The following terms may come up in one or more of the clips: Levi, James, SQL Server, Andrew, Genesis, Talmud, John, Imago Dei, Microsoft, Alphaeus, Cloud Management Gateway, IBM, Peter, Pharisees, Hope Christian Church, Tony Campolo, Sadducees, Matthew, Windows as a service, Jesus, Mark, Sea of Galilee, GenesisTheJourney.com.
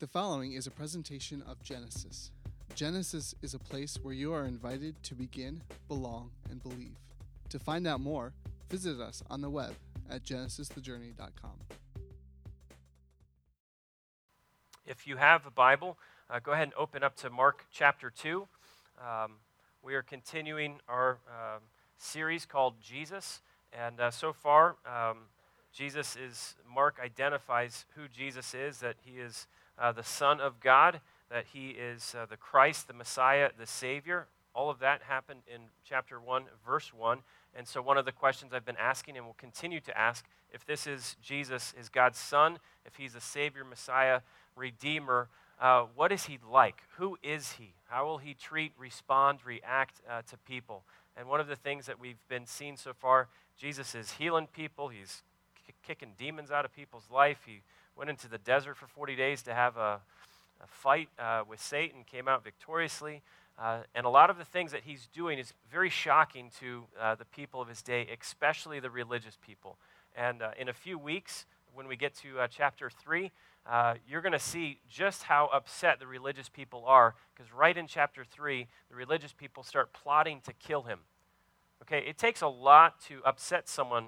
The following is a presentation of Genesis. Genesis is a place where you are invited to begin, belong, and believe. To find out more, visit us on the web at GenesisTheJourney.com. If you have a Bible, go ahead and open up to Mark chapter 2. We are continuing our series called Jesus, and so far, Mark identifies who Jesus is, that he is the Son of God, that he is the Christ, the Messiah, the Savior. All of that happened in chapter 1, verse 1. And so one of the questions I've been asking and will continue to ask, if this is Jesus, is God's Son, if he's a Savior, Messiah, Redeemer, what is he like? Who is he? How will he treat, respond, react to people? And one of the things that we've been seeing so far, Jesus is healing people. He's kicking demons out of people's life. He went into the desert for 40 days to have a fight with Satan, came out victoriously. And a lot of the things that he's doing is very shocking to the people of his day, especially the religious people. And in a few weeks, when we get to chapter 3, you're going to see just how upset the religious people are, because right in chapter 3, the religious people start plotting to kill him. Okay, it takes a lot to upset someone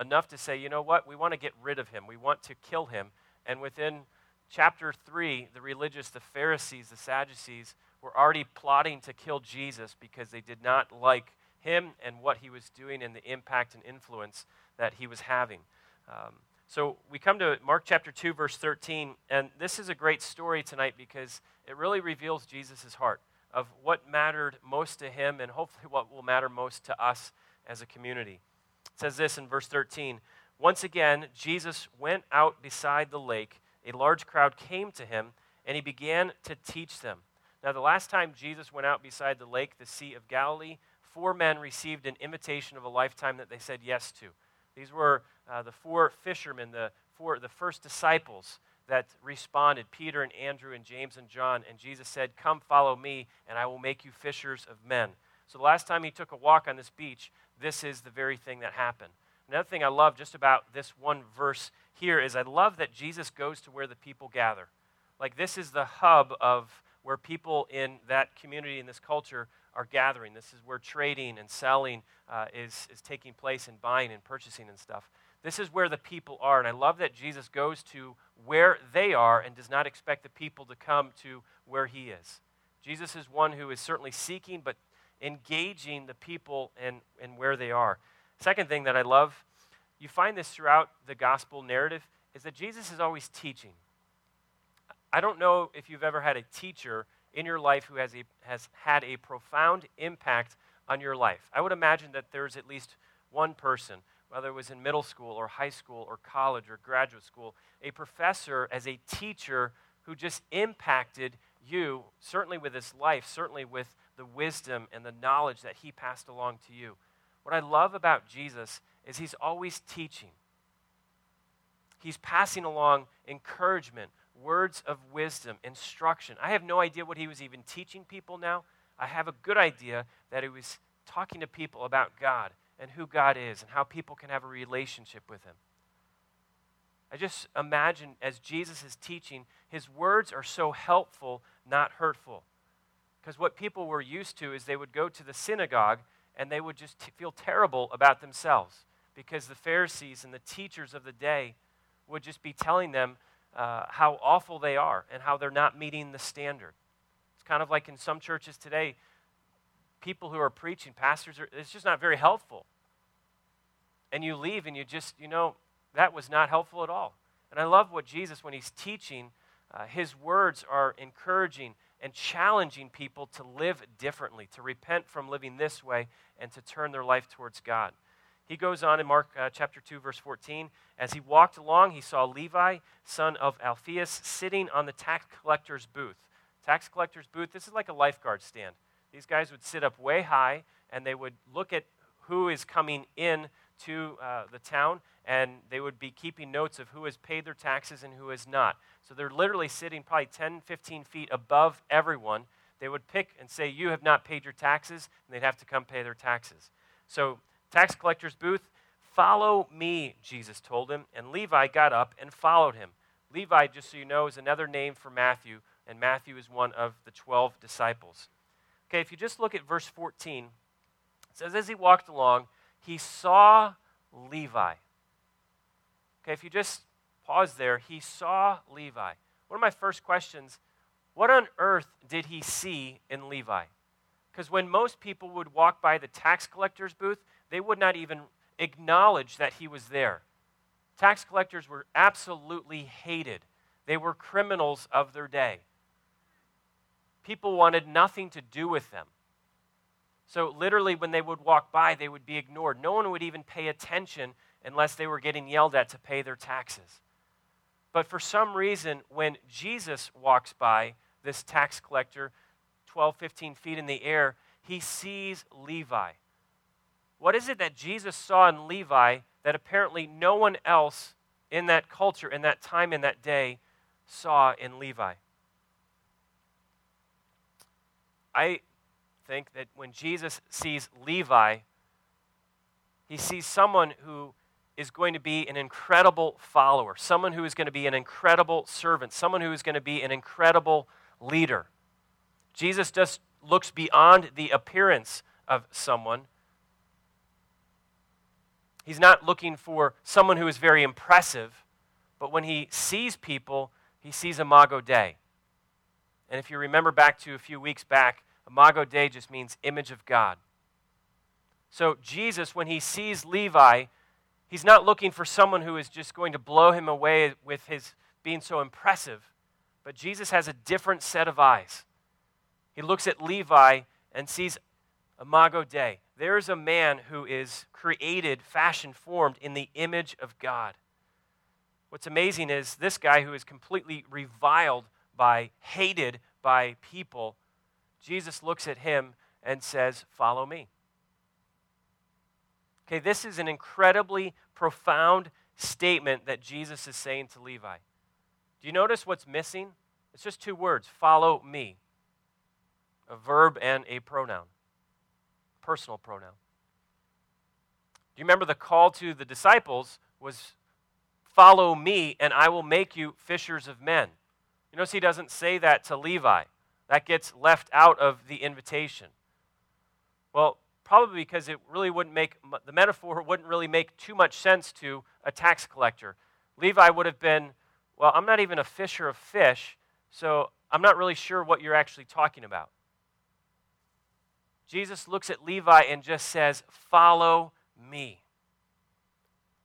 enough to say, you know what, we want to get rid of him. We want to kill him. And within chapter 3, the religious, the Pharisees, the Sadducees, were already plotting to kill Jesus because they did not like him and what he was doing and the impact and influence that he was having. So we come to Mark chapter 2, verse 13, and this is a great story tonight because it really reveals Jesus' heart of what mattered most to him and hopefully what will matter most to us as a community. It says this in verse 13, "Once again, Jesus went out beside the lake. A large crowd came to him, and he began to teach them." Now, the last time Jesus went out beside the lake, the Sea of Galilee, 4 men received an invitation of a lifetime that they said yes to. These were the 4 fishermen, the first disciples that responded, Peter and Andrew and James and John, and Jesus said, "Come, follow me, and I will make you fishers of men." So the last time he took a walk on this beach, this is the very thing that happened. Another thing I love just about this one verse here is I love that Jesus goes to where the people gather. Like, this is the hub of where people in that community, in this culture, are gathering. This is where trading and selling is taking place, and buying and purchasing and stuff. This is where the people are, and I love that Jesus goes to where they are and does not expect the people to come to where he is. Jesus is one who is certainly seeking, but engaging the people and where they are. Second thing that I love, you find this throughout the gospel narrative, is that Jesus is always teaching. I don't know if you've ever had a teacher in your life who has had a profound impact on your life. I would imagine that there's at least one person, whether it was in middle school or high school or college or graduate school, a professor as a teacher who just impacted you, certainly with his life, certainly with the wisdom and the knowledge that he passed along to you. What I love about Jesus is he's always teaching. He's passing along encouragement, words of wisdom, instruction. I have no idea what he was even teaching people now. I have a good idea that he was talking to people about God and who God is and how people can have a relationship with him. I just imagine as Jesus is teaching, his words are so helpful, not hurtful. Because what people were used to is they would go to the synagogue and they would just feel terrible about themselves because the Pharisees and the teachers of the day would just be telling them how awful they are and how they're not meeting the standard. It's kind of like in some churches today, people who are preaching, pastors, it's just not very helpful. And you leave and you just, that was not helpful at all. And I love what Jesus, when he's teaching, his words are encouraging and challenging people to live differently, to repent from living this way, and to turn their life towards God. He goes on in Mark chapter 2, verse 14, "As he walked along, he saw Levi, son of Alphaeus, sitting on the tax collector's booth." Tax collector's booth, this is like a lifeguard stand. These guys would sit up way high, and they would look at who is coming in to the town, and they would be keeping notes of who has paid their taxes and who has not. So they're literally sitting probably 10, 15 feet above everyone. They would pick and say, "You have not paid your taxes," and they'd have to come pay their taxes. So tax collector's booth, "Follow me," Jesus told him, and Levi got up and followed him. Levi, just so you know, is another name for Matthew, and Matthew is one of the 12 disciples. Okay, if you just look at verse 14, it says, as he walked along, he saw Levi. Okay, if you just pause there, he saw Levi. One of my first questions, what on earth did he see in Levi? Because when most people would walk by the tax collector's booth, they would not even acknowledge that he was there. Tax collectors were absolutely hated. They were criminals of their day. People wanted nothing to do with them. So literally when they would walk by, they would be ignored. No one would even pay attention unless they were getting yelled at to pay their taxes. But for some reason, when Jesus walks by this tax collector, 12, 15 feet in the air, he sees Levi. What is it that Jesus saw in Levi that apparently no one else in that culture, in that time, in that day, saw in Levi? I think that when Jesus sees Levi, he sees someone who is going to be an incredible follower, someone who is going to be an incredible servant, someone who is going to be an incredible leader. Jesus just looks beyond the appearance of someone. He's not looking for someone who is very impressive, but when he sees people, he sees Imago Dei. And if you remember back to a few weeks back, Imago Dei just means image of God. So Jesus, when he sees Levi, he's not looking for someone who is just going to blow him away with his being so impressive, but Jesus has a different set of eyes. He looks at Levi and sees Imago Dei. There is a man who is created, fashioned, formed in the image of God. What's amazing is this guy who is completely reviled by, hated by people, Jesus looks at him and says, "Follow me." Okay, this is an incredibly profound statement that Jesus is saying to Levi. Do you notice what's missing? It's just two words, "Follow me." A verb and a pronoun, personal pronoun. Do you remember the call to the disciples was, "Follow me and I will make you fishers of men." You notice he doesn't say that to Levi. That gets left out of the invitation. Well, probably because it really wouldn't make, the metaphor wouldn't really make too much sense to a tax collector. Levi would have been, well, I'm not even a fisher of fish, so I'm not really sure what you're actually talking about. Jesus looks at Levi and just says, "Follow me."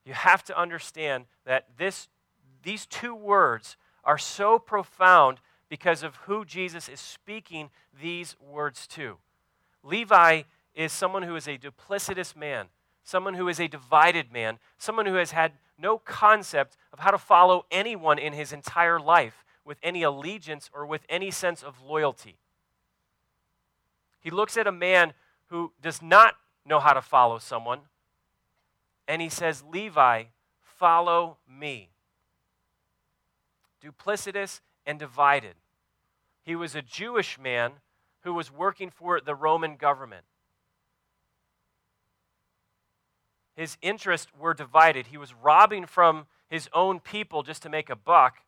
You have to understand that these two words are so profound because of who Jesus is speaking these words to. Levi is someone who is a duplicitous man, someone who is a divided man, someone who has had no concept of how to follow anyone in his entire life with any allegiance or with any sense of loyalty. He looks at a man who does not know how to follow someone, and he says, "Levi, follow me." Duplicitous and divided. He was a Jewish man who was working for the Roman government. His interests were divided. He was robbing from his own people just to make a buck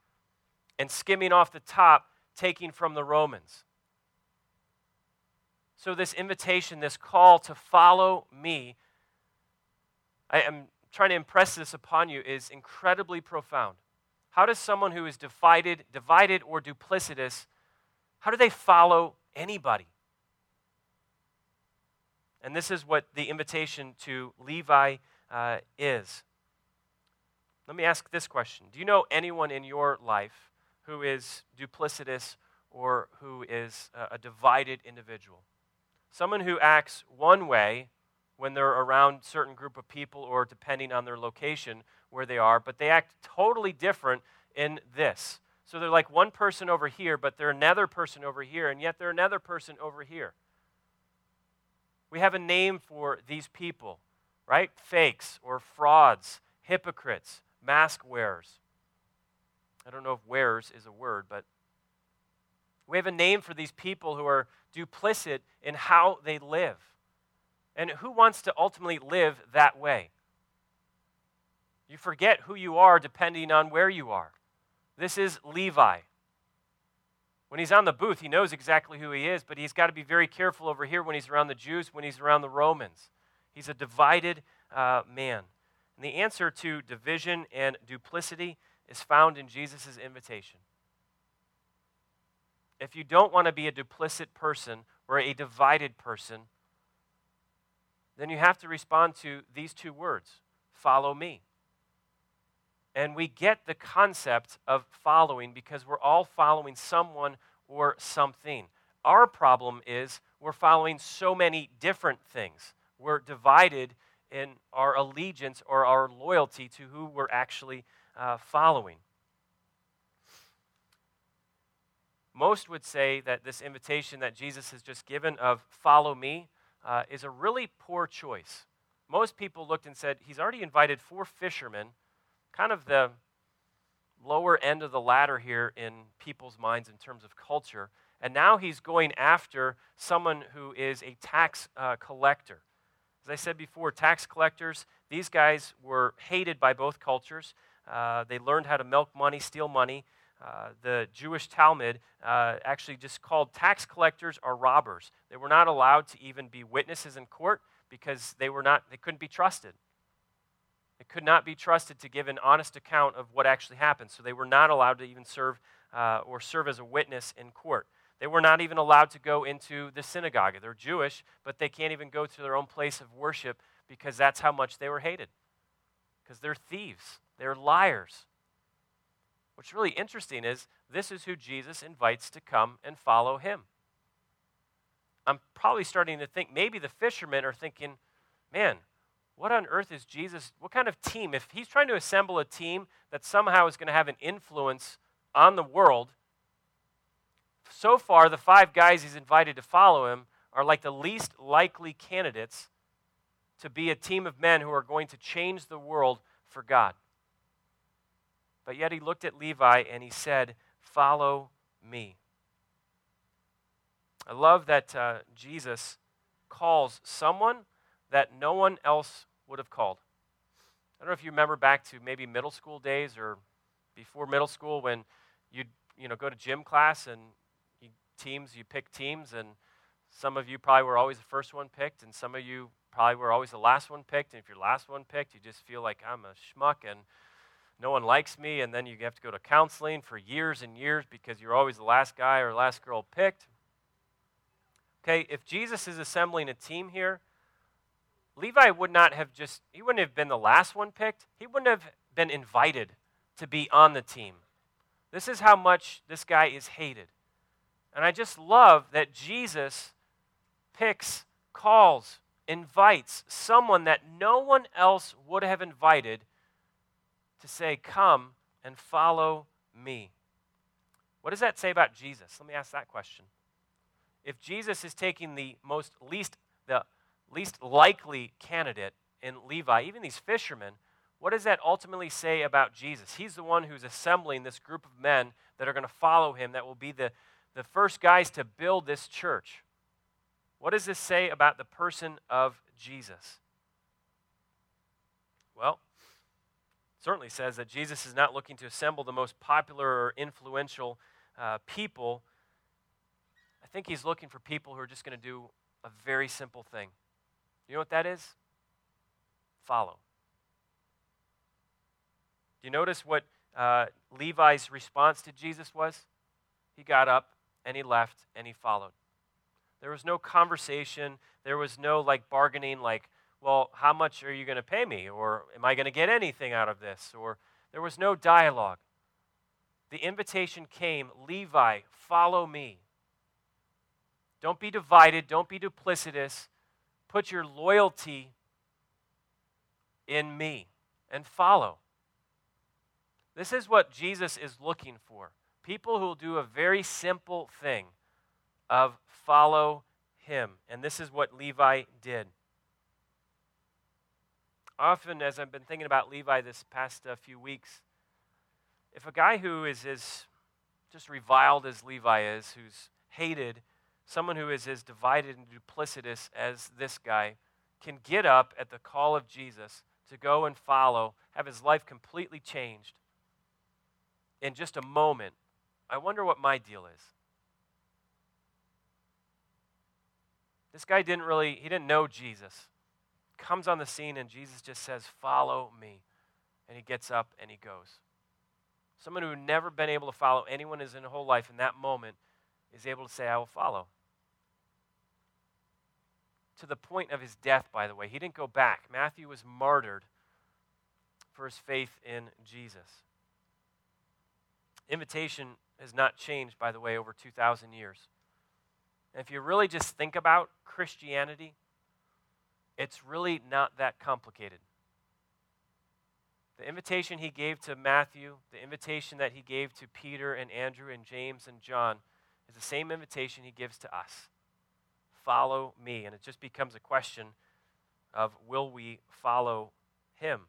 and skimming off the top, taking from the Romans. So this invitation, this call to follow me, I am trying to impress this upon you, is incredibly profound. How does someone who is divided or duplicitous, how do they follow anybody? And this is what the invitation to Levi is. Let me ask this question. Do you know anyone in your life who is duplicitous or who is a divided individual? Someone who acts one way when they're around a certain group of people or depending on their location where they are, but they act totally different in this. So they're like one person over here, but they're another person over here, and yet they're another person over here. We have a name for these people, right? Fakes or frauds, hypocrites, mask wearers. I don't know if wearers is a word, but we have a name for these people who are duplicit in how they live. And who wants to ultimately live that way? You forget who you are depending on where you are. This is Levi. When he's on the booth, he knows exactly who he is, but he's got to be very careful over here when he's around the Jews, when he's around the Romans. He's a divided man. And the answer to division and duplicity is found in Jesus' invitation. If you don't want to be a duplicit person or a divided person, then you have to respond to these two words, follow me. And we get the concept of following because we're all following someone or something. Our problem is we're following so many different things. We're divided in our allegiance or our loyalty to who we're actually following. Most would say that this invitation that Jesus has just given of follow me is a really poor choice. Most people looked and said, he's already invited four fishermen, kind of the lower end of the ladder here in people's minds in terms of culture, and now he's going after someone who is a tax collector. As I said before, tax collectors, these guys were hated by both cultures. They learned how to milk money, steal money. The Jewish Talmud actually just called tax collectors are robbers. They were not allowed to even be witnesses in court because they couldn't be trusted. They could not be trusted to give an honest account of what actually happened. So they were not allowed to even serve or serve as a witness in court. They were not even allowed to go into the synagogue. They're Jewish, but they can't even go to their own place of worship because that's how much they were hated. Because they're thieves. They're liars. What's really interesting is this is who Jesus invites to come and follow him. I'm probably starting to think maybe the fishermen are thinking, man, what on earth is Jesus? What kind of team? If he's trying to assemble a team that somehow is going to have an influence on the world, so far the five guys he's invited to follow him are like the least likely candidates to be a team of men who are going to change the world for God. But yet he looked at Levi and he said, follow me. I love that Jesus calls someone that no one else would have called. I don't know if you remember back to maybe middle school days or before middle school when you'd go to gym class and you pick teams, and some of you probably were always the first one picked and some of you probably were always the last one picked, and if you're last one picked, you just feel like I'm a schmuck and no one likes me, and then you have to go to counseling for years and years because you're always the last guy or last girl picked. Okay, if Jesus is assembling a team here, Levi would not have he wouldn't have been the last one picked. He wouldn't have been invited to be on the team. This is how much this guy is hated. And I just love that Jesus picks, calls, invites someone that no one else would have invited to say, come and follow me. What does that say about Jesus? Let me ask that question. If Jesus is taking the least likely candidate in Levi, even these fishermen, what does that ultimately say about Jesus? He's the one who's assembling this group of men that are going to follow him, that will be the first guys to build this church. What does this say about the person of Jesus? Well, it certainly says that Jesus is not looking to assemble the most popular or influential people. I think he's looking for people who are just going to do a very simple thing. You know what that is? Follow. Do you notice what Levi's response to Jesus was? He got up and he left and he followed. There was no conversation. There was no bargaining well, how much are you going to pay me? Or am I going to get anything out of this? Or there was no dialogue. The invitation came, Levi, follow me. Don't be divided. Don't be duplicitous. Put your loyalty in me and follow. This is what Jesus is looking for. People who will do a very simple thing of follow him. And this is what Levi did. Often, as I've been thinking about Levi this past few weeks, if a guy who is as just reviled as Levi is, who's hated, someone who is as divided and duplicitous as this guy, can get up at the call of Jesus to go and follow, have his life completely changed, in just a moment, I wonder what my deal is. This guy he didn't know Jesus. Comes on the scene and Jesus just says, "Follow me." And he gets up and he goes. Someone who had never been able to follow anyone his whole life in that moment is able to say, "I will follow." To the point of his death, by the way. He didn't go back. Matthew was martyred for his faith in Jesus. Invitation has not changed, by the way, over 2,000 years. And if you really just think about Christianity, it's really not that complicated. The invitation he gave to Matthew, the invitation that he gave to Peter and Andrew and James and John is the same invitation he gives to us. Follow me. And it just becomes a question of, will we follow him?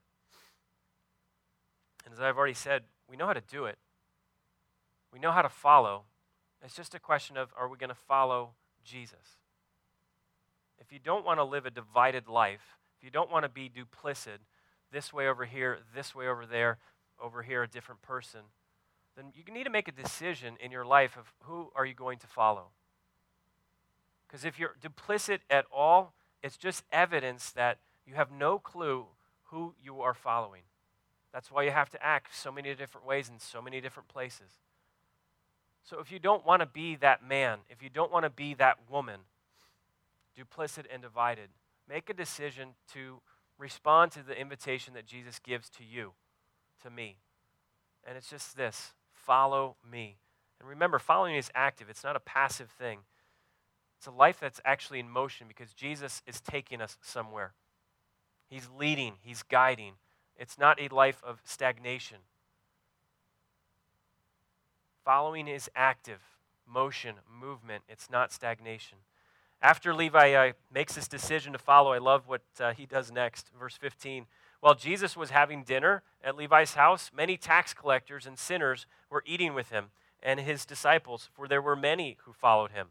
And as I've already said, we know how to do it. We know how to follow. It's just a question of, are we going to follow Jesus? If you don't want to live a divided life, if you don't want to be duplicit, this way over here, this way over here a different person, then you need to make a decision in your life of who are you going to follow. Because if you're duplicit at all, it's just evidence that you have no clue who you are following. That's why you have to act so many different ways in so many different places. So if you don't want to be that man, if you don't want to be that woman, duplicit and divided, make a decision to respond to the invitation that Jesus gives to you, to me. And it's just this, follow me. And remember, following is active. It's not a passive thing. It's a life that's actually in motion because Jesus is taking us somewhere. He's leading. He's guiding. It's not a life of stagnation. Following is active, motion, movement. It's not stagnation. After Levi makes this decision to follow, I love what he does next. Verse 15, while Jesus was having dinner at Levi's house, many tax collectors and sinners were eating with him and his disciples, for there were many who followed him.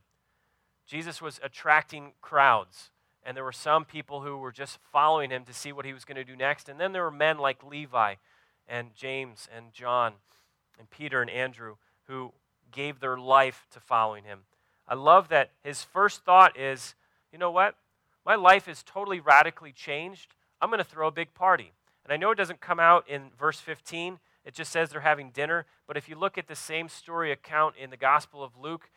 Jesus was attracting crowds, and there were some people who were just following him to see what he was going to do next. And then there were men like Levi and James and John and Peter and Andrew who gave their life to following him. I love that his first thought is, you know what? My life is totally radically changed. I'm going to throw a big party. And I know it doesn't come out in verse 15. It just says they're having dinner. But if you look at the same story account in the Gospel of Luke,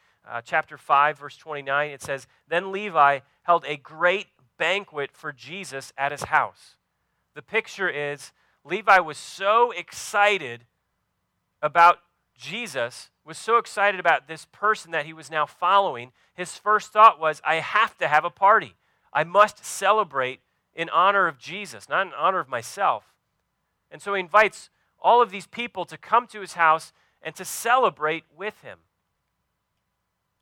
chapter 5, verse 29, it says, then Levi held a great banquet for Jesus at his house. The picture is Levi was so excited about Jesus, was so excited about this person that he was now following, his first thought was, I have to have a party. I must celebrate in honor of Jesus, not in honor of myself. And so he invites all of these people to come to his house and to celebrate with him.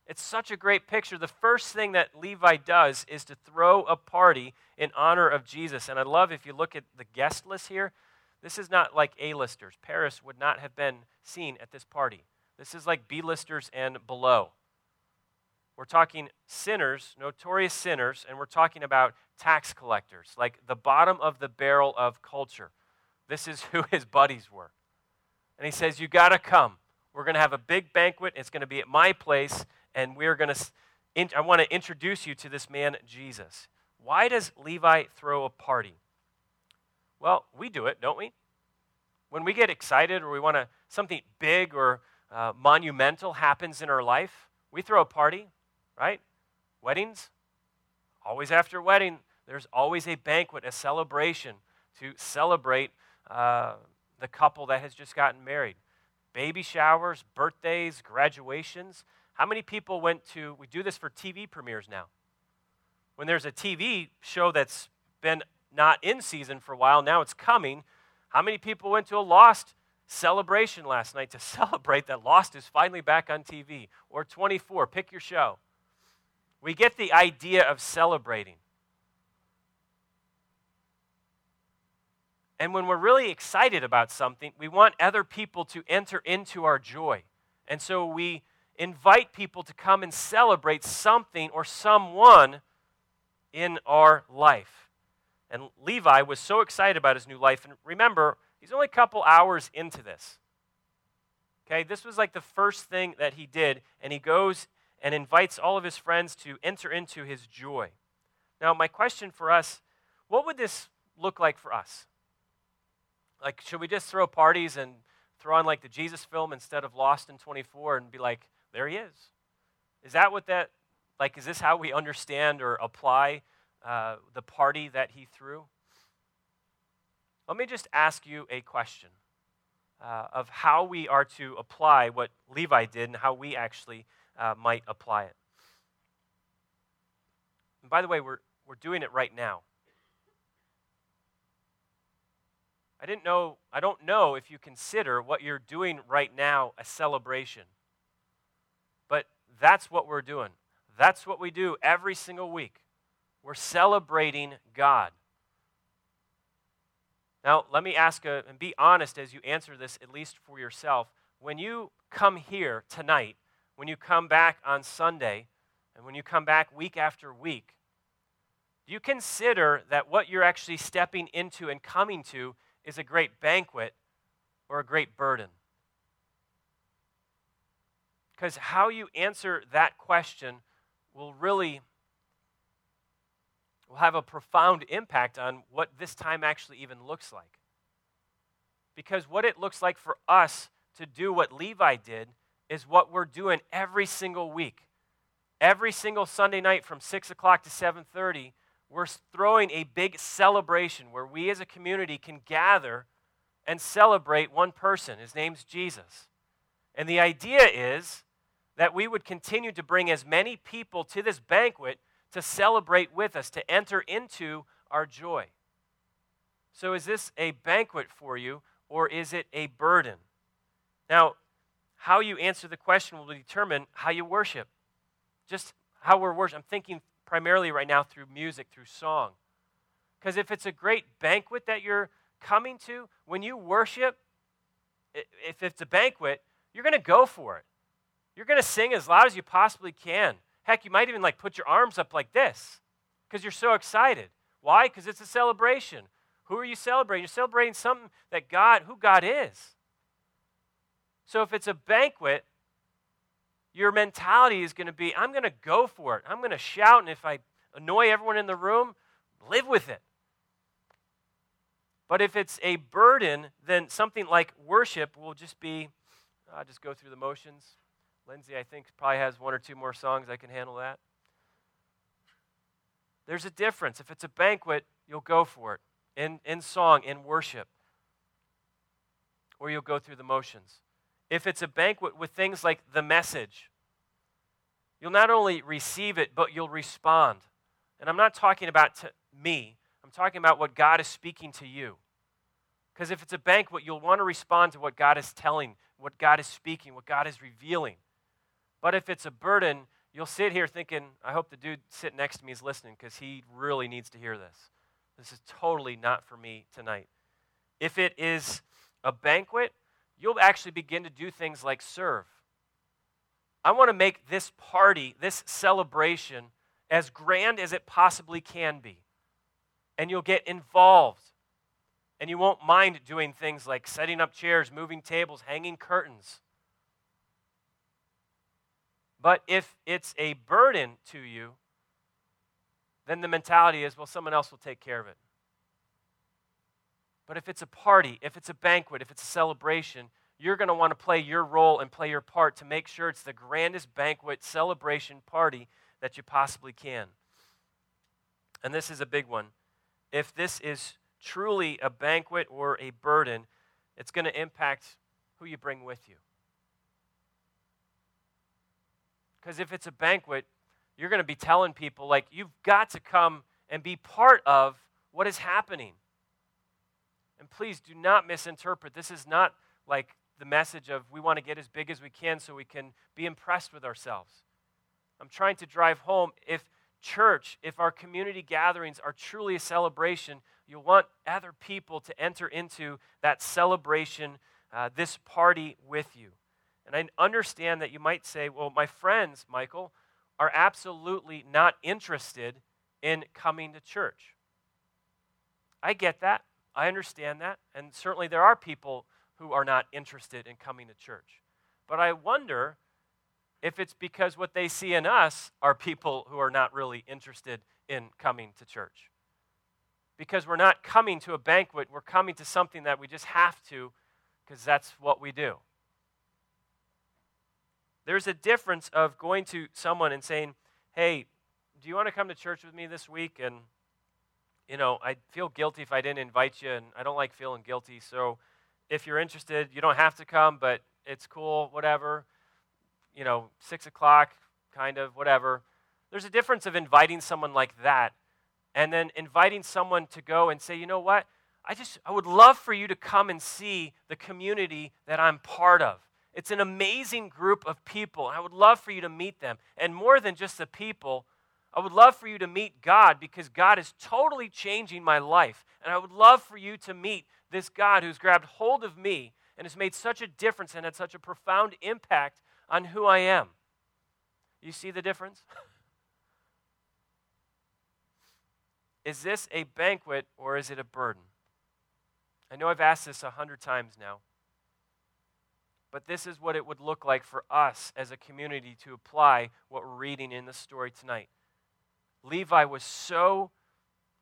It's such a great picture. The first thing that Levi does is to throw a party in honor of Jesus. And I love, if you look at the guest list here, this is not like A-listers. Paris would not have been seen at this party. This is like B-listers and below. We're talking sinners, notorious sinners, and we're talking about tax collectors, like the bottom of the barrel of culture. This is who his buddies were. And he says, you got to come. We're going to have a big banquet. It's going to be at my place, and we're going to. I want to introduce you to this man, Jesus. Why does Levi throw a party? Well, we do it, don't we? When we get excited or we want to something big or monumental happens in our life, we throw a party, right? Weddings, always after a wedding, there's always a banquet, a celebration to celebrate the couple that has just gotten married. Baby showers, birthdays, graduations. How many people we do this for TV premieres now. When there's a TV show that's been not in season for a while, now it's coming. How many people went to a Lost celebration last night to celebrate that Lost is finally back on TV, or 24, pick your show. We get the idea of celebrating. And when we're really excited about something, we want other people to enter into our joy. And so we invite people to come and celebrate something or someone in our life. And Levi was so excited about his new life. And remember, he's only a couple hours into this. Okay, this was like the first thing that he did, and he goes and invites all of his friends to enter into his joy. Now, my question for us, what would this look like for us? Like, should we just throw parties and throw on like the Jesus film instead of Lost in 24 and be like, there he is? Is that what that, like, is this how we understand or apply the party that he threw? Let me just ask you a question of how we are to apply what Levi did and how we actually might apply it. And by the way, we're doing it right now. I don't know if you consider what you're doing right now a celebration. But that's what we're doing. That's what we do every single week. We're celebrating God. Now, let me ask, and be honest as you answer this, at least for yourself. When you come here tonight, when you come back on Sunday, and when you come back week after week, do you consider that what you're actually stepping into and coming to is a great banquet or a great burden? Because how you answer that question will have a profound impact on what this time actually even looks like. Because what it looks like for us to do what Levi did is what we're doing every single week. Every single Sunday night from 6 o'clock to 7:30, we're throwing a big celebration where we as a community can gather and celebrate one person. His name's Jesus. And the idea is that we would continue to bring as many people to this banquet to celebrate with us, to enter into our joy. So is this a banquet for you, or is it a burden? Now, how you answer the question will determine how you worship. Just how we're worshiping. I'm thinking primarily right now through music, through song. Because if it's a great banquet that you're coming to, when you worship, if it's a banquet, you're going to go for it. You're going to sing as loud as you possibly can. Heck, you might even like put your arms up like this because you're so excited. Why? Because it's a celebration. Who are you celebrating? You're celebrating something that God, who God is. So if it's a banquet, your mentality is going to be, I'm going to go for it. I'm going to shout, and if I annoy everyone in the room, live with it. But if it's a burden, then something like worship will just be, I'll just go through the motions. Lindsay, I think, probably has one or two more songs. I can handle that. There's a difference. If it's a banquet, you'll go for it in song, in worship, or you'll go through the motions. If it's a banquet with things like the message, you'll not only receive it, but you'll respond. And I'm not talking about me. I'm talking about what God is speaking to you. Because if it's a banquet, you'll want to respond to what God is telling, what God is speaking, what God is revealing. But if it's a burden, you'll sit here thinking, I hope the dude sitting next to me is listening because he really needs to hear this. This is totally not for me tonight. If it is a banquet, you'll actually begin to do things like serve. I want to make this party, this celebration, as grand as it possibly can be. And you'll get involved. And you won't mind doing things like setting up chairs, moving tables, hanging curtains. But if it's a burden to you, then the mentality is, well, someone else will take care of it. But if it's a party, if it's a banquet, if it's a celebration, you're going to want to play your role and play your part to make sure it's the grandest banquet, celebration, party that you possibly can. And this is a big one. If this is truly a banquet or a burden, it's going to impact who you bring with you. Because if it's a banquet, you're going to be telling people, like, you've got to come and be part of what is happening. And please do not misinterpret. This is not like the message of we want to get as big as we can so we can be impressed with ourselves. I'm trying to drive home, if our community gatherings are truly a celebration, you'll want other people to enter into that celebration, this party with you. And I understand that you might say, well, my friends, Michael, are absolutely not interested in coming to church. I get that. I understand that, and certainly there are people who are not interested in coming to church. But I wonder if it's because what they see in us are people who are not really interested in coming to church. Because we're not coming to a banquet, we're coming to something that we just have to, because that's what we do. There's a difference of going to someone and saying, hey, do you want to come to church with me this week? And, you know, I feel guilty if I didn't invite you, and I don't like feeling guilty, so if you're interested, you don't have to come, but it's cool, whatever, you know, 6 o'clock, kind of, whatever. There's a difference of inviting someone like that and then inviting someone to go and say, you know what, I would love for you to come and see the community that I'm part of. It's an amazing group of people. I would love for you to meet them. And more than just the people, I would love for you to meet God, because God is totally changing my life. And I would love for you to meet this God who's grabbed hold of me and has made such a difference and had such a profound impact on who I am. You see the difference? Is this a banquet or is it a burden? I know I've asked this 100 times now, but this is what it would look like for us as a community to apply what we're reading in the story tonight. Levi was so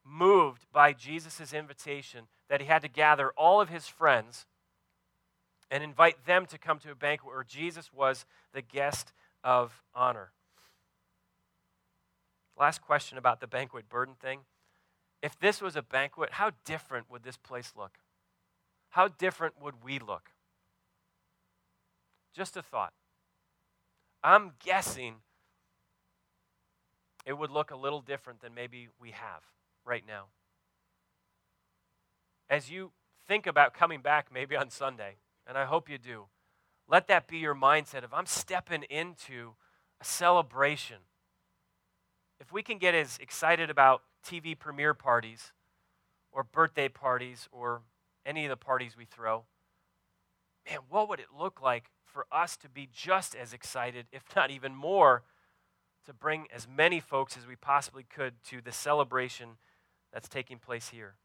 moved by Jesus' invitation that he had to gather all of his friends and invite them to come to a banquet where Jesus was the guest of honor. Last question about the banquet burden thing. If this was a banquet, how different would this place look? How different would we look? Just a thought. I'm guessing it would look a little different than maybe we have right now. As you think about coming back maybe on Sunday, and I hope you do, let that be your mindset of, I'm stepping into a celebration. If we can get as excited about TV premiere parties or birthday parties or any of the parties we throw, man, what would it look like for us to be just as excited, if not even more, to bring as many folks as we possibly could to the celebration that's taking place here?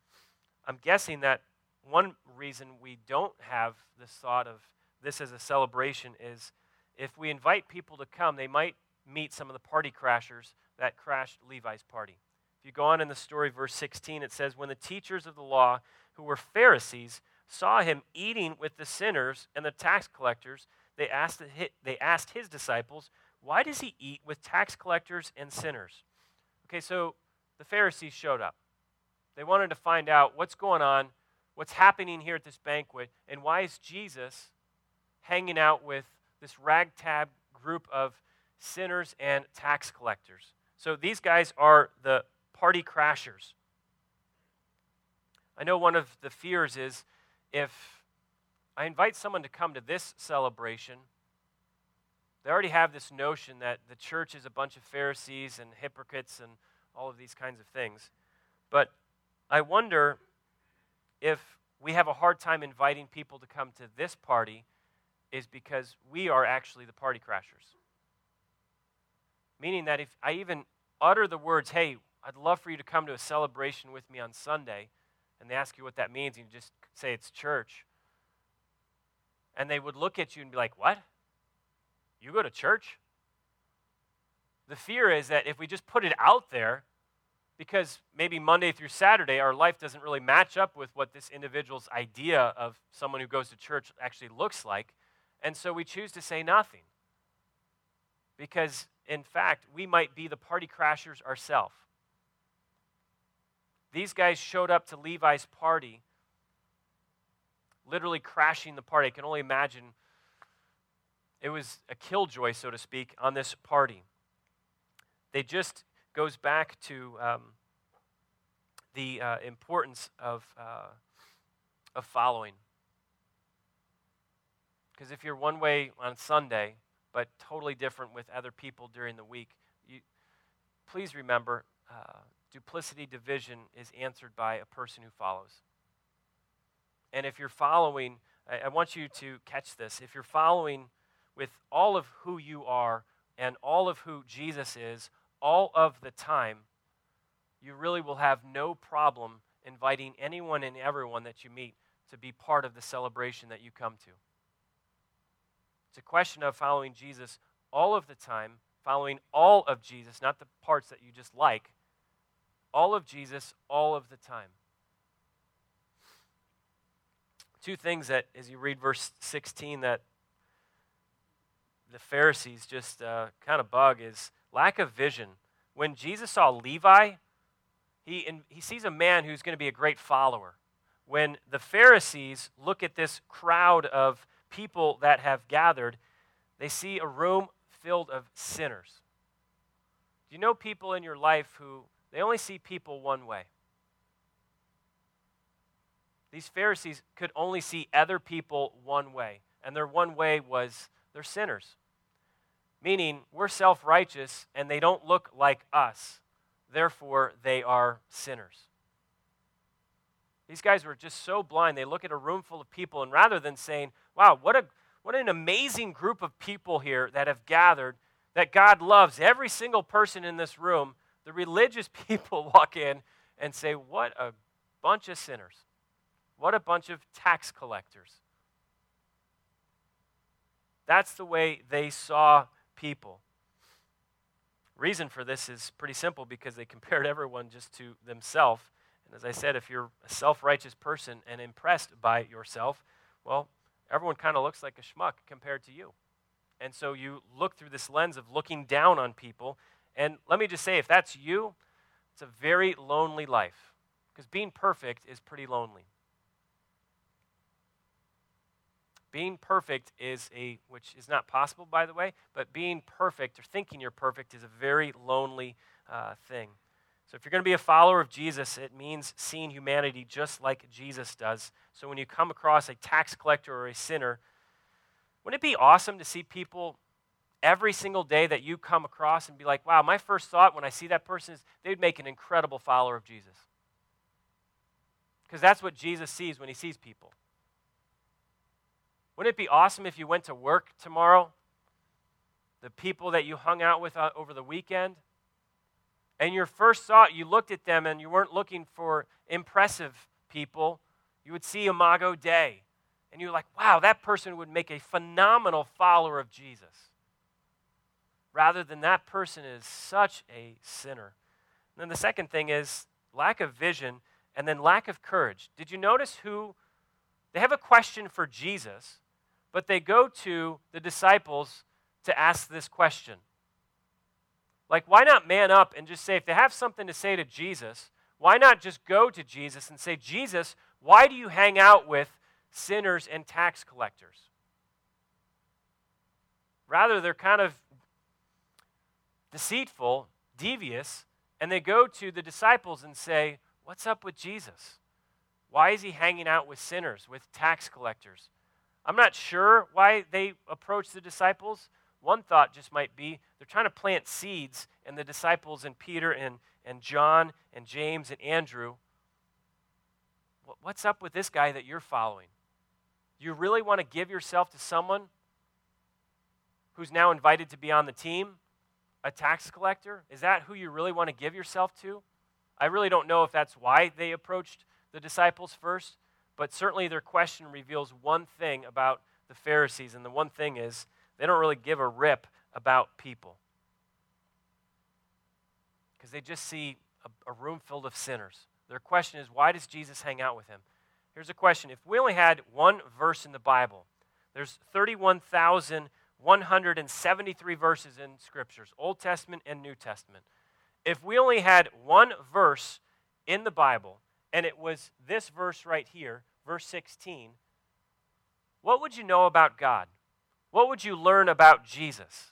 I'm guessing that one reason we don't have this thought of this as a celebration is if we invite people to come, they might meet some of the party crashers that crashed Levi's party. If you go on in the story, verse 16, it says, when the teachers of the law, who were Pharisees, saw him eating with the sinners and the tax collectors, they asked his disciples, why does he eat with tax collectors and sinners? Okay, so the Pharisees showed up. They wanted to find out what's going on, what's happening here at this banquet, and why is Jesus hanging out with this ragtag group of sinners and tax collectors? So these guys are the party crashers. I know one of the fears is, if I invite someone to come to this celebration, they already have this notion that the church is a bunch of Pharisees and hypocrites and all of these kinds of things. But I wonder if we have a hard time inviting people to come to this party is because we are actually the party crashers. Meaning that if I even utter the words, hey, I'd love for you to come to a celebration with me on Sunday, and they ask you what that means, and you just say it's church. And they would look at you and be like, what? You go to church? The fear is that if we just put it out there, because maybe Monday through Saturday, our life doesn't really match up with what this individual's idea of someone who goes to church actually looks like, and so we choose to say nothing. Because, in fact, we might be the party crashers ourselves. These guys showed up to Levi's party, literally crashing the party. I can only imagine it was a killjoy, so to speak, on this party. They just goes back to the importance of following. Because if you're one way on Sunday, but totally different with other people during the week, please remember, duplicity, division is answered by a person who follows. And if you're following, I want you to catch this. If you're following with all of who you are and all of who Jesus is all of the time, you really will have no problem inviting anyone and everyone that you meet to be part of the celebration that you come to. It's a question of following Jesus all of the time, following all of Jesus, not the parts that you just like, all of Jesus all of the time. Two things that, as you read verse 16, that the Pharisees just kind of bug is lack of vision. When Jesus saw Levi, he sees a man who's going to be a great follower. When the Pharisees look at this crowd of people that have gathered, they see a room filled of sinners. Do you know people in your life who, they only see people one way? These Pharisees could only see other people one way, and their one way was they're sinners, meaning we're self-righteous and they don't look like us, therefore they are sinners. These guys were just so blind, they look at a room full of people, and rather than saying, wow, what an amazing group of people here that have gathered, that God loves every single person in this room, the religious people walk in and say, what a bunch of sinners. What a bunch of tax collectors. That's the way they saw people. Reason for this is pretty simple, because they compared everyone just to themselves. And as I said, if you're a self-righteous person and impressed by yourself, well, everyone kind of looks like a schmuck compared to you. And so you look through this lens of looking down on people. And let me just say, if that's you, it's a very lonely life, because being perfect is pretty lonely. Being perfect is which is not possible, by the way, but being perfect or thinking you're perfect is a very lonely thing. So if you're going to be a follower of Jesus, it means seeing humanity just like Jesus does. So when you come across a tax collector or a sinner, wouldn't it be awesome to see people every single day that you come across and be like, wow, my first thought when I see that person is they'd make an incredible follower of Jesus? Because that's what Jesus sees when he sees people. Wouldn't it be awesome if you went to work tomorrow, the people that you hung out with over the weekend, and your first thought, you looked at them and you weren't looking for impressive people, you would see Imago Dei, and you're like, wow, that person would make a phenomenal follower of Jesus, rather than that person is such a sinner. And then the second thing is lack of vision and then lack of courage. Did you notice who, they have a question for Jesus, but they go to the disciples to ask this question. Like, why not man up and just say, if they have something to say to Jesus, why not just go to Jesus and say, Jesus, why do you hang out with sinners and tax collectors? Rather, they're kind of deceitful, devious, and they go to the disciples and say, what's up with Jesus? Why is he hanging out with sinners, with tax collectors? I'm not sure why they approach the disciples. One thought just might be they're trying to plant seeds in the disciples and Peter and John and James and Andrew. What's up with this guy that you're following? Do you really want to give yourself to someone who's now invited to be on the team, a tax collector? Is that who you really want to give yourself to? I really don't know if that's why they approached the disciples first, but certainly their question reveals one thing about the Pharisees, and the one thing is they don't really give a rip about people, because they just see a room filled of sinners. Their question is, why does Jesus hang out with him? Here's a question. If we only had one verse in the Bible, there's 31,173 verses in Scriptures, Old Testament and New Testament. If we only had one verse in the Bible, and it was this verse right here, verse 16, what would you know about God? What would you learn about Jesus?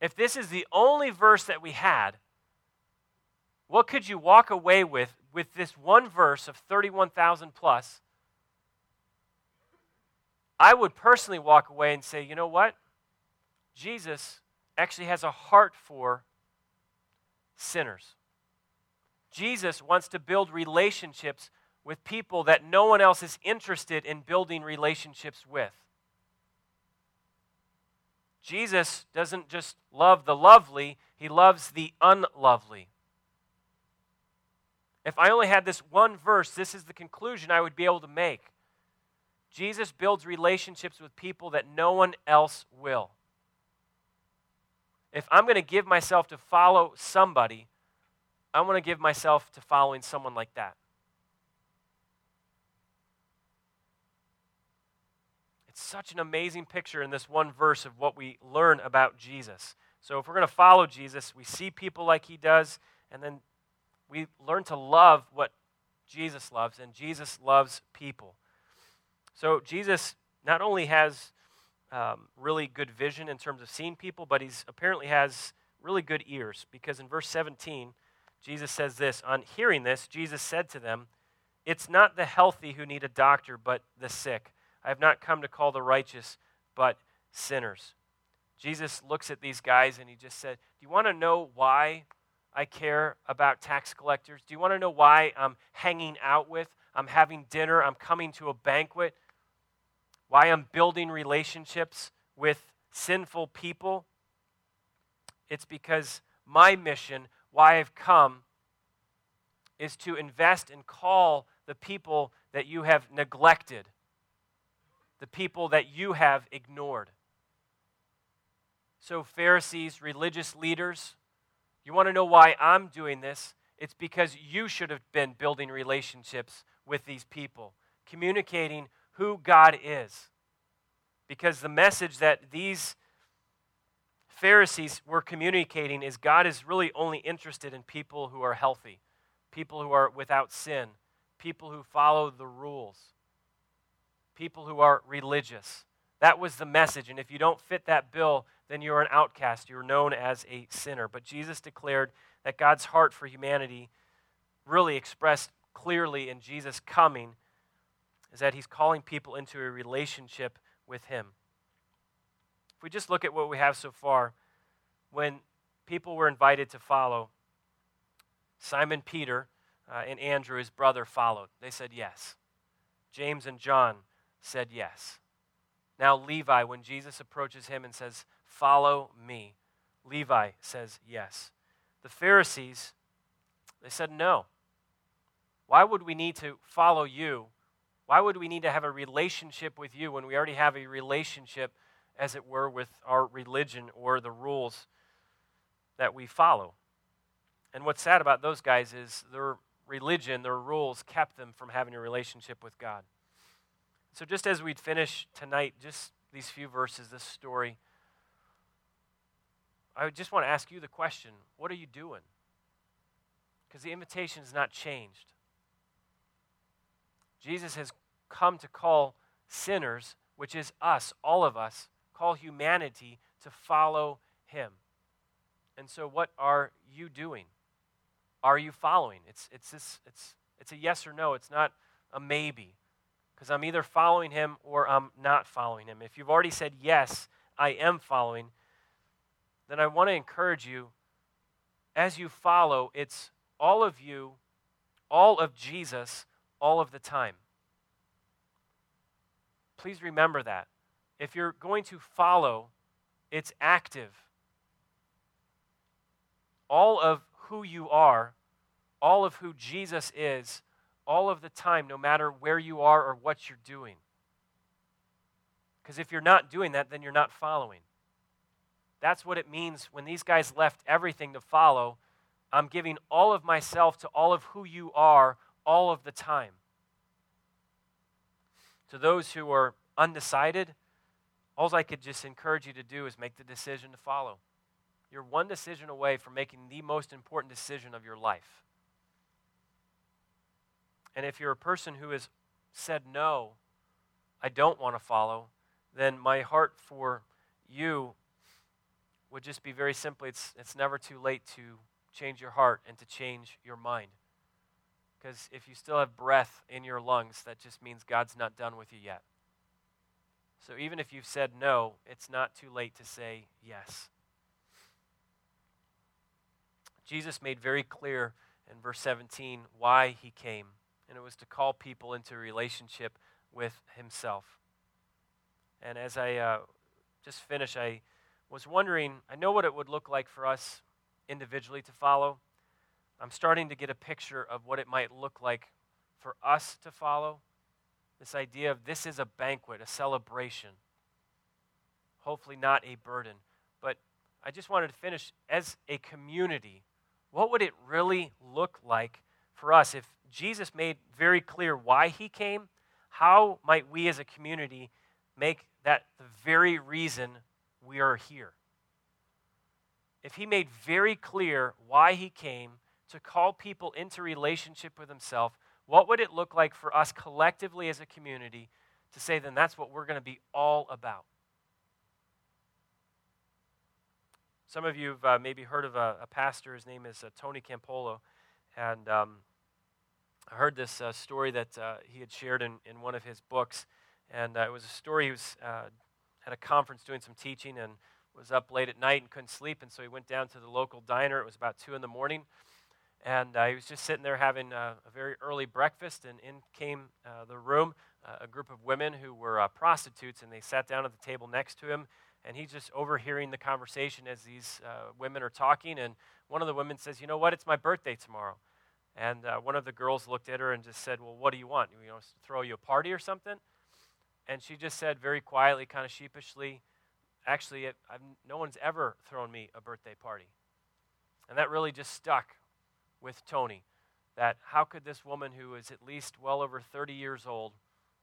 If this is the only verse that we had, what could you walk away with this one verse of 31,000 plus? I would personally walk away and say, you know what? Jesus actually has a heart for sinners. Jesus wants to build relationships with people that no one else is interested in building relationships with. Jesus doesn't just love the lovely, he loves the unlovely. If I only had this one verse, this is the conclusion I would be able to make. Jesus builds relationships with people that no one else will. If I'm going to give myself to follow somebody, I want to give myself to following someone like that. It's such an amazing picture in this one verse of what we learn about Jesus. So if we're going to follow Jesus, we see people like he does, and then we learn to love what Jesus loves, and Jesus loves people. So Jesus not only has really good vision in terms of seeing people, but he's apparently has really good ears, because in verse 17, Jesus says this, "On hearing this, Jesus said to them, 'It's not the healthy who need a doctor, but the sick. I have not come to call the righteous, but sinners.'" Jesus looks at these guys and he just said, "Do you want to know why I care about tax collectors? Do you want to know why I'm hanging out with? I'm having dinner, I'm coming to a banquet, why I'm building relationships with sinful people? It's because my mission, why I've come, is to invest and call the people that you have neglected, the people that you have ignored." So Pharisees, religious leaders, you want to know why I'm doing this? It's because you should have been building relationships with these people, communicating who God is. Because the message that these Pharisees were communicating is God is really only interested in people who are healthy, people who are without sin, people who follow the rules, people who are religious. That was the message, and if you don't fit that bill, then you're an outcast. You're known as a sinner. But Jesus declared that God's heart for humanity, really expressed clearly in Jesus coming, is that he's calling people into a relationship with him. If we just look at what we have so far, when people were invited to follow, Simon Peter and Andrew, his brother, followed. They said yes. James and John said yes. Now Levi, when Jesus approaches him and says, "Follow me," Levi says yes. The Pharisees, they said no. Why would we need to follow you? Why would we need to have a relationship with you when we already have a relationship, as it were, with our religion or the rules that we follow? And what's sad about those guys is their religion, their rules kept them from having a relationship with God. So just as we'd finish tonight, just these few verses, this story, I just want to ask you the question, what are you doing? Because the invitation has not changed. Jesus has come to call sinners, which is us, all of us, call humanity to follow him. And so what are you doing? Are you following? It's a yes or no. It's not a maybe. Because I'm either following him or I'm not following him. If you've already said, yes, I am following, then I want to encourage you, as you follow, it's all of you, all of Jesus, all of the time. Please remember that. If you're going to follow, it's active. All of who you are, all of who Jesus is, all of the time, no matter where you are or what you're doing. Because if you're not doing that, then you're not following. That's what it means when these guys left everything to follow. I'm giving all of myself to all of who you are all of the time. To those who are undecided, all I could just encourage you to do is make the decision to follow. You're one decision away from making the most important decision of your life. And if you're a person who has said, no, I don't want to follow, then my heart for you would just be very simply, it's never too late to change your heart and to change your mind. Because if you still have breath in your lungs, that just means God's not done with you yet. So even if you've said no, it's not too late to say yes. Jesus made very clear in verse 17 why he came. And it was to call people into a relationship with himself. And as I just finish, I was wondering, I know what it would look like for us individually to follow. I'm starting to get a picture of what it might look like for us to follow This idea of this is a banquet, a celebration. Hopefully not a burden. But I just wanted to finish, as a community, what would it really look like for us if Jesus made very clear why he came? How might we as a community make that the very reason we are here? If he made very clear why he came to call people into relationship with himself, what would it look like for us collectively as a community to say, then that's what we're going to be all about? Some of you have maybe heard of a pastor. His name is Tony Campolo. And I heard this story that he had shared in one of his books. And it was a story. He was at a conference doing some teaching and was up late at night and couldn't sleep. And so he went down to the local diner. It was about 2 in the morning. And he was just sitting there having a very early breakfast, and in came the room, a group of women who were prostitutes, and they sat down at the table next to him, and he's just overhearing the conversation as these women are talking, and one of the women says, you know what, it's my birthday tomorrow. And one of the girls looked at her and just said, well, what do you want? You know, throw you a party or something? And she just said very quietly, kind of sheepishly, actually, no one's ever thrown me a birthday party. And that really just stuck with Tony, that how could this woman who is at least well over 30 years old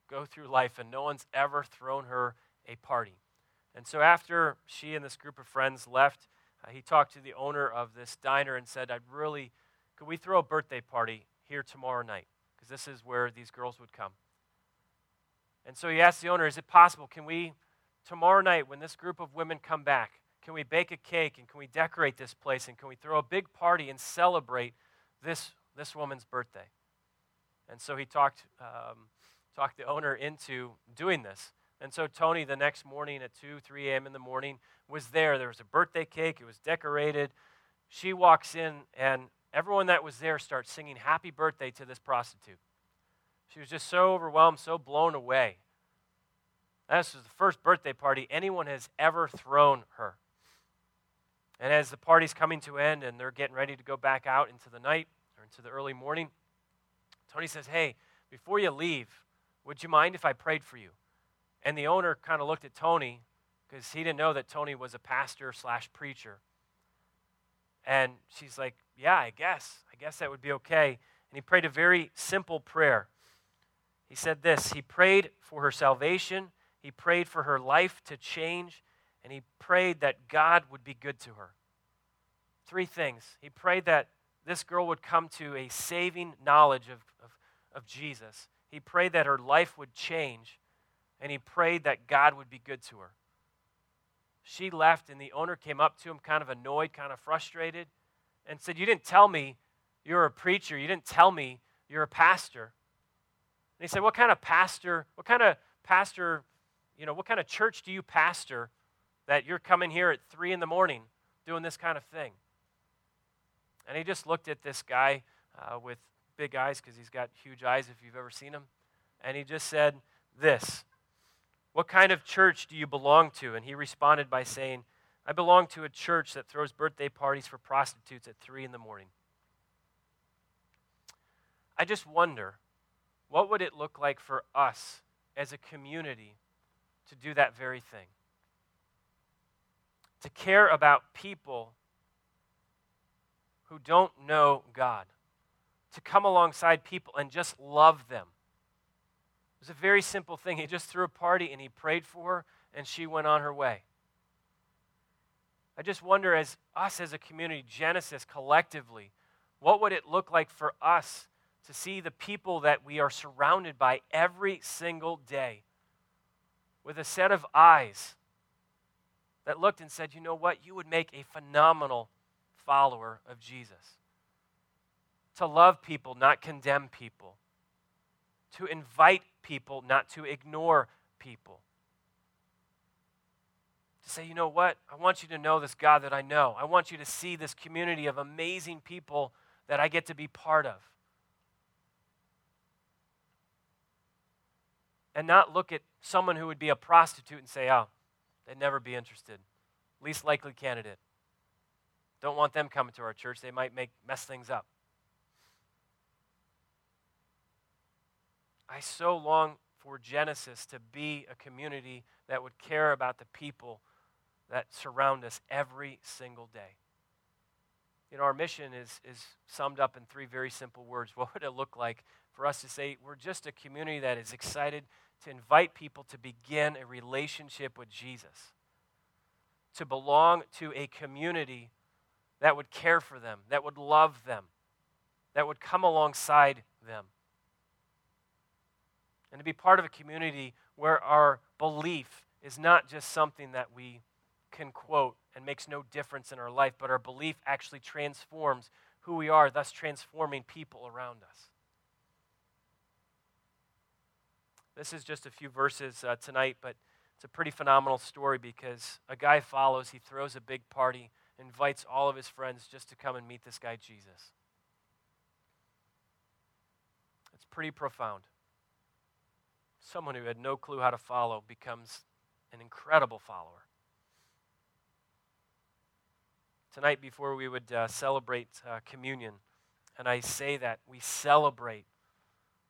go through life and no one's ever thrown her a party? And so after she and this group of friends left, he talked to the owner of this diner and said, could we throw a birthday party here tomorrow night? Because this is where these girls would come. And so he asked the owner, is it possible, can we, tomorrow night when this group of women come back, can we bake a cake, and can we decorate this place, and can we throw a big party and celebrate this woman's birthday? And so he talked the owner into doing this. And so Tony, the next morning at 2, 3 a.m. in the morning, was there. There was a birthday cake. It was decorated. She walks in, and everyone that was there starts singing happy birthday to this prostitute. She was just so overwhelmed, so blown away. This was the first birthday party anyone has ever thrown her. And as the party's coming to end and they're getting ready to go back out into the night or into the early morning, Tony says, hey, before you leave, would you mind if I prayed for you? And the owner kind of looked at Tony because he didn't know that Tony was a pastor/preacher. And she's like, yeah, I guess that would be okay. And he prayed a very simple prayer. He said this, he prayed for her salvation, he prayed for her life to change, and he prayed that God would be good to her. 3 things. He prayed that this girl would come to a saving knowledge of Jesus. He prayed that her life would change, and he prayed that God would be good to her. She left, and the owner came up to him kind of annoyed, kind of frustrated, and said, you didn't tell me you're a preacher. You didn't tell me you're a pastor. And he said, what kind of church do you pastor that you're coming here at 3 in the morning doing this kind of thing? And he just looked at this guy with big eyes, because he's got huge eyes if you've ever seen him, and he just said this, what kind of church do you belong to? And he responded by saying, I belong to a church that throws birthday parties for prostitutes at 3 in the morning. I just wonder, what would it look like for us as a community to do that very thing? To care about people who don't know God, to come alongside people and just love them. It was a very simple thing. He just threw a party and he prayed for her, and she went on her way. I just wonder, as us as a community, Genesis collectively, what would it look like for us to see the people that we are surrounded by every single day with a set of eyes that looked and said, you know what, you would make a phenomenal follower of Jesus. To love people, not condemn people. To invite people, not to ignore people. To say, you know what, I want you to know this God that I know. I want you to see this community of amazing people that I get to be part of. And not look at someone who would be a prostitute and say, oh, they'd never be interested. Least likely candidate. Don't want them coming to our church. They might mess things up. I so long for Genesis to be a community that would care about the people that surround us every single day. You know, our mission is summed up in three very simple words. What would it look like for us to say we're just a community that is excited to invite people to begin a relationship with Jesus, to belong to a community that would care for them, that would love them, that would come alongside them, and to be part of a community where our belief is not just something that we can quote and makes no difference in our life, but our belief actually transforms who we are, thus transforming people around us. This is just a few verses tonight, but it's a pretty phenomenal story because a guy follows, he throws a big party, invites all of his friends just to come and meet this guy, Jesus. It's pretty profound. Someone who had no clue how to follow becomes an incredible follower. Tonight, before we would celebrate communion, and I say that we celebrate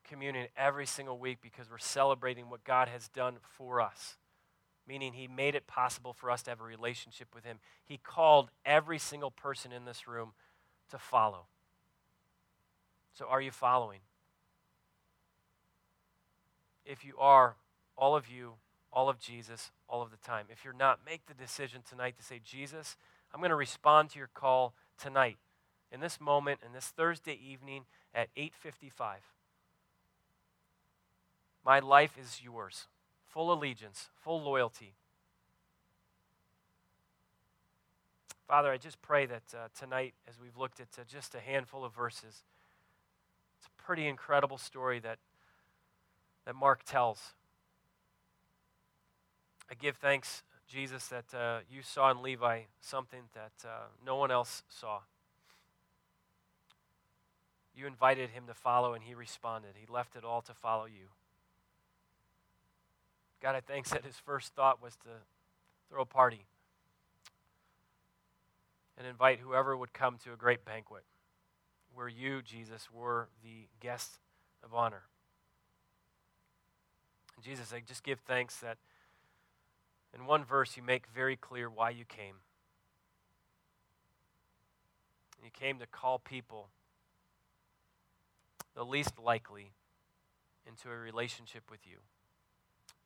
communion every single week because we're celebrating what God has done for us, meaning he made it possible for us to have a relationship with him. He called every single person in this room to follow. So are you following? If you are, all of you, all of Jesus, all of the time. If you're not, make the decision tonight to say, Jesus, I'm going to respond to your call tonight, in this moment, in this Thursday evening at 8:55. My life is yours, full allegiance, full loyalty. Father, I just pray that tonight, as we've looked at just a handful of verses, it's a pretty incredible story that Mark tells. I give thanks, Jesus, that you saw in Levi something that no one else saw. You invited him to follow, and he responded. He left it all to follow you. God, I thanks that his first thought was to throw a party and invite whoever would come to a great banquet where you, Jesus, were the guest of honor. And Jesus, I just give thanks that in one verse, you make very clear why you came. You came to call people, the least likely, into a relationship with you.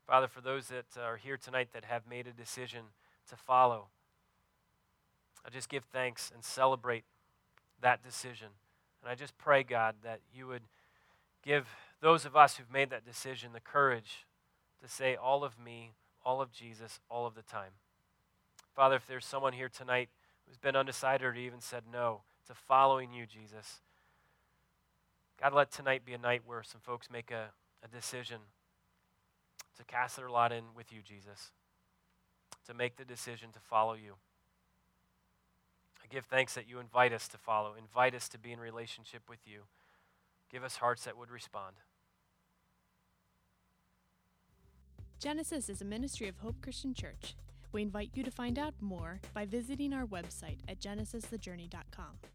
Father, for those that are here tonight that have made a decision to follow, I just give thanks and celebrate that decision. And I just pray, God, that you would give those of us who've made that decision the courage to say, all of me, all of Jesus, all of the time. Father, if there's someone here tonight who's been undecided or even said no to following you, Jesus, God, let tonight be a night where some folks make a decision to cast their lot in with you, Jesus, to make the decision to follow you. I give thanks that you invite us to follow, invite us to be in relationship with you. Give us hearts that would respond. Genesis is a ministry of Hope Christian Church. We invite you to find out more by visiting our website at GenesisTheJourney.com.